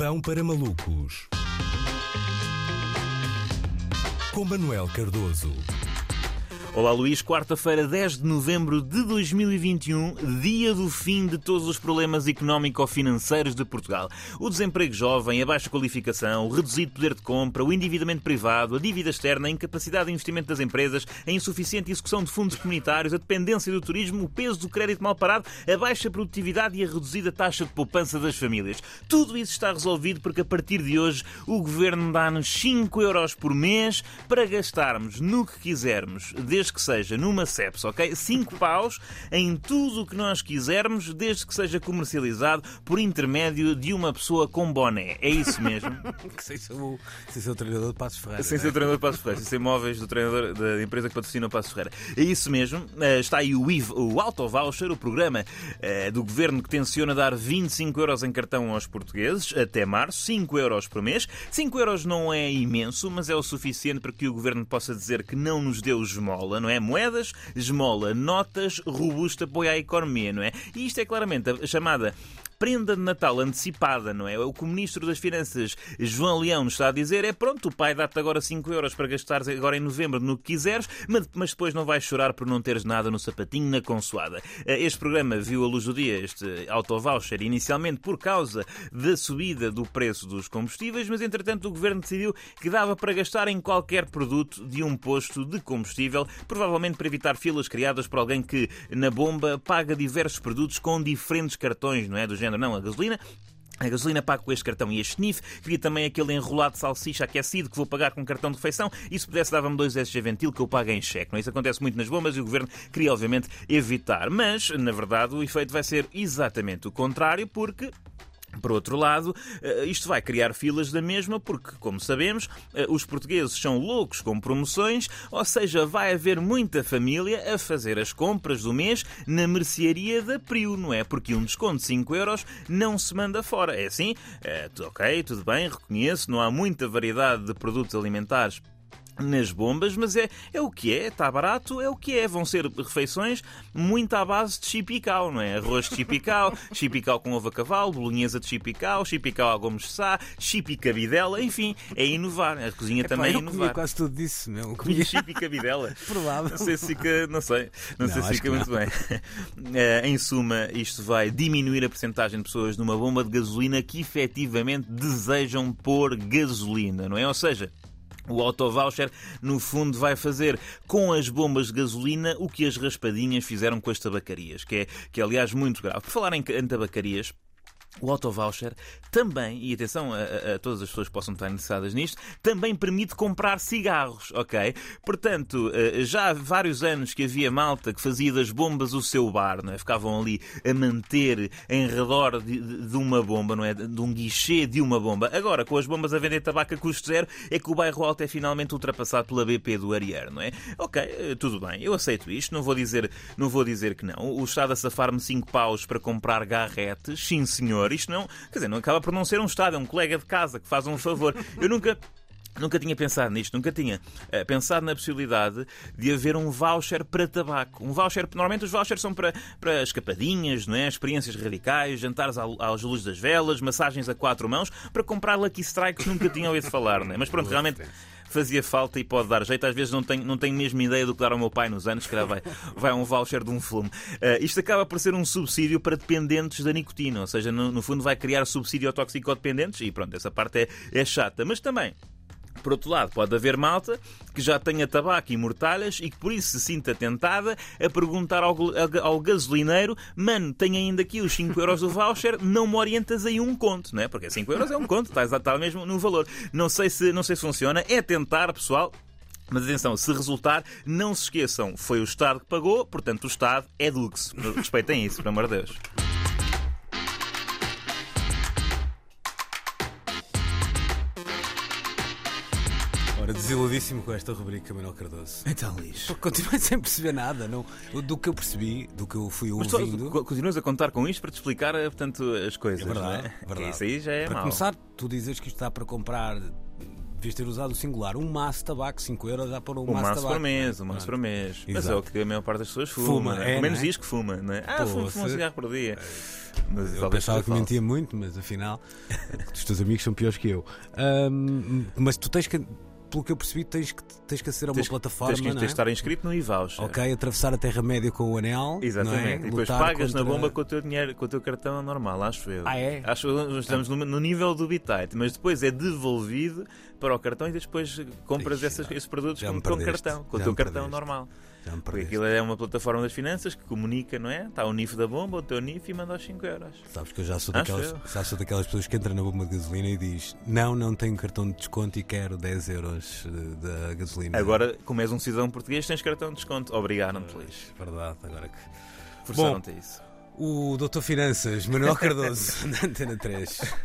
Pão para malucos, com Manuel Cardoso. Olá Luís, quarta-feira, 10 de novembro de 2021, dia do fim de todos os problemas económico-financeiros de Portugal. O desemprego jovem, a baixa qualificação, o reduzido poder de compra, o endividamento privado, a dívida externa, a incapacidade de investimento das empresas, a insuficiente execução de fundos comunitários, a dependência do turismo, o peso do crédito mal parado, a baixa produtividade e a reduzida taxa de poupança das famílias. Tudo isso está resolvido porque a partir de hoje o Governo dá-nos 5 euros por mês para gastarmos no que quisermos, desde que seja numa CEPS, ok? 5 paus em tudo o que nós quisermos, desde que seja comercializado por intermédio de uma pessoa com boné. É isso mesmo. Sem ser o treinador de Passos Ferreira. Sem ser o treinador de Passos Ferreira. Sem ser móveis do treinador da empresa que patrocina o Passos Ferreira. É isso mesmo. Está aí o IVO, o Auto Voucher, o programa do Governo que tenciona dar 25 euros em cartão aos portugueses até março, 5 euros por mês. 5 euros não é imenso, mas é o suficiente para que o Governo possa dizer que não nos deu esmola. Não é? Moedas, esmola, notas, robusto apoio à economia, não é? E isto é claramente a chamada prenda de Natal antecipada, não é? O que o Ministro das Finanças, João Leão, nos está a dizer é: pronto, o pai dá-te agora 5 euros para gastares agora em novembro no que quiseres, mas depois não vais chorar por não teres nada no sapatinho na consoada. Este programa viu a luz do dia, este auto-voucher, inicialmente por causa da subida do preço dos combustíveis, mas entretanto o Governo decidiu que dava para gastar em qualquer produto de um posto de combustível, provavelmente para evitar filas criadas por alguém que, na bomba, paga diversos produtos com diferentes cartões, não é? Do género: não, a gasolina pago com este cartão e este NIF, queria também aquele enrolado de salsicha aquecido que vou pagar com cartão de refeição, e se pudesse dava-me 2 SG Ventil que eu pago em cheque. Isso acontece muito nas bombas e o Governo queria obviamente evitar, mas na verdade o efeito vai ser exatamente o contrário, porque... Por outro lado, isto vai criar filas da mesma, porque, como sabemos, os portugueses são loucos com promoções, ou seja, vai haver muita família a fazer as compras do mês na mercearia da Prio, não é? Porque um desconto de 5 euros não se manda fora. É assim? Ok, tudo bem, reconheço, não há muita variedade de produtos alimentares nas bombas, mas é o que é, está barato, é o que é. Vão ser refeições muito à base de chipicau, não é? Arroz de chipicau, chipicau com ovo a cavalo, bolonhesa de chipicau, chipicau a Gomes de Sá, chipicabidela, enfim, é inovar. A cozinha também é inovar. Eu comia quase tudo disso, meu. Comia chipicabidela. Provável. Não sei se fica muito bem. Em suma, isto vai diminuir a percentagem de pessoas numa bomba de gasolina que efetivamente desejam pôr gasolina, não é? Ou seja, o Auto Voucher, no fundo, vai fazer com as bombas de gasolina o que as raspadinhas fizeram com as tabacarias, que é aliás, muito grave. Por falar em tabacarias, o Auto Voucher também, e atenção a todas as pessoas que possam estar interessadas nisto, também permite comprar cigarros, ok? Portanto, já há vários anos que havia malta que fazia das bombas o seu bar, não é? Ficavam ali a manter em redor de uma bomba, não é? De um guichê de uma bomba. Agora, com as bombas a vender tabaco a custo zero, é que o Bairro Alto é finalmente ultrapassado pela BP do Areeiro, não é? Ok, tudo bem, eu aceito isto, não vou dizer que não. O Estado a safar-me 5 paus para comprar garretes, sim senhor. Isto não, quer dizer, não acaba por não ser um Estado, é um colega de casa que faz um favor. Eu nunca tinha pensado nisto, nunca tinha pensado na possibilidade de haver um voucher para tabaco. Um voucher, normalmente os vouchers são para escapadinhas, não é? Experiências radicais, jantares às luzes das velas, massagens a 4 mãos. Para comprar Lucky Strikes nunca tinha ouvido falar, não é? Mas pronto, realmente fazia falta e pode dar jeito. Às vezes não tenho mesmo ideia do que dar ao meu pai nos anos, que lá vai um voucher de um filme. Isto acaba por ser um subsídio para dependentes da nicotina, ou seja, no fundo vai criar subsídio a toxicodependentes e pronto, essa parte é chata. Mas também, por outro lado, pode haver malta que já tenha tabaco e mortalhas e que por isso se sinta tentada a perguntar ao gasolineiro: mano, tenho ainda aqui os 5 euros do voucher, não me orientas aí um conto, não é? Porque 5 euros é um conto, está mesmo no valor. Não sei se funciona, é tentar, pessoal. Mas atenção, se resultar, não se esqueçam, foi o Estado que pagou, portanto o Estado é duxe. Respeitem isso, pelo amor de Deus. Desiludíssimo com esta rubrica, Manuel Cardoso. Então, Luís, continuei sem perceber nada, não, do que eu percebi, do que eu fui ouvindo. Mas continuas a contar com isto para te explicar, portanto, as coisas, é verdade, não é? Verdade. Isso aí já é para mau. Começar, tu dizes que isto está para comprar Devias ter usado o singular. Um maço de tabaco, 5 euros dá para um maço de tabaco. Um maço por mês. Mas é o que a maior parte das pessoas fuma. Pelo menos diz que fuma, não é? Fuma um cigarro por dia. Mas eu pensava que mentia muito, mas afinal os teus amigos são piores que eu. Mas tu tens que... Pelo que eu percebi, tens que aceder a uma plataforma. Tens que estar inscrito no IVAucher. Ok, atravessar a Terra-média com o anel. Exatamente. Não é? E depois pagas na bomba com o teu dinheiro, com o teu cartão normal, acho eu. Ah, é? Acho que estamos no nível do Bitite, mas depois é devolvido para o cartão e depois compras esses produtos com o teu cartão normal. Porque aquilo é uma plataforma das finanças que comunica, não é? Está o NIF da bomba, o teu NIF, e manda os 5 euros. Sabes que eu já sou daquelas pessoas que entram na bomba de gasolina e diz: Não tenho cartão de desconto e quero 10 euros da gasolina. Agora, como és um cidadão português, tens cartão de desconto. Obrigaram-me, please. Verdade, agora que forçaram-te a isso. O Doutor Finanças, Manuel Cardoso, na Antena 3.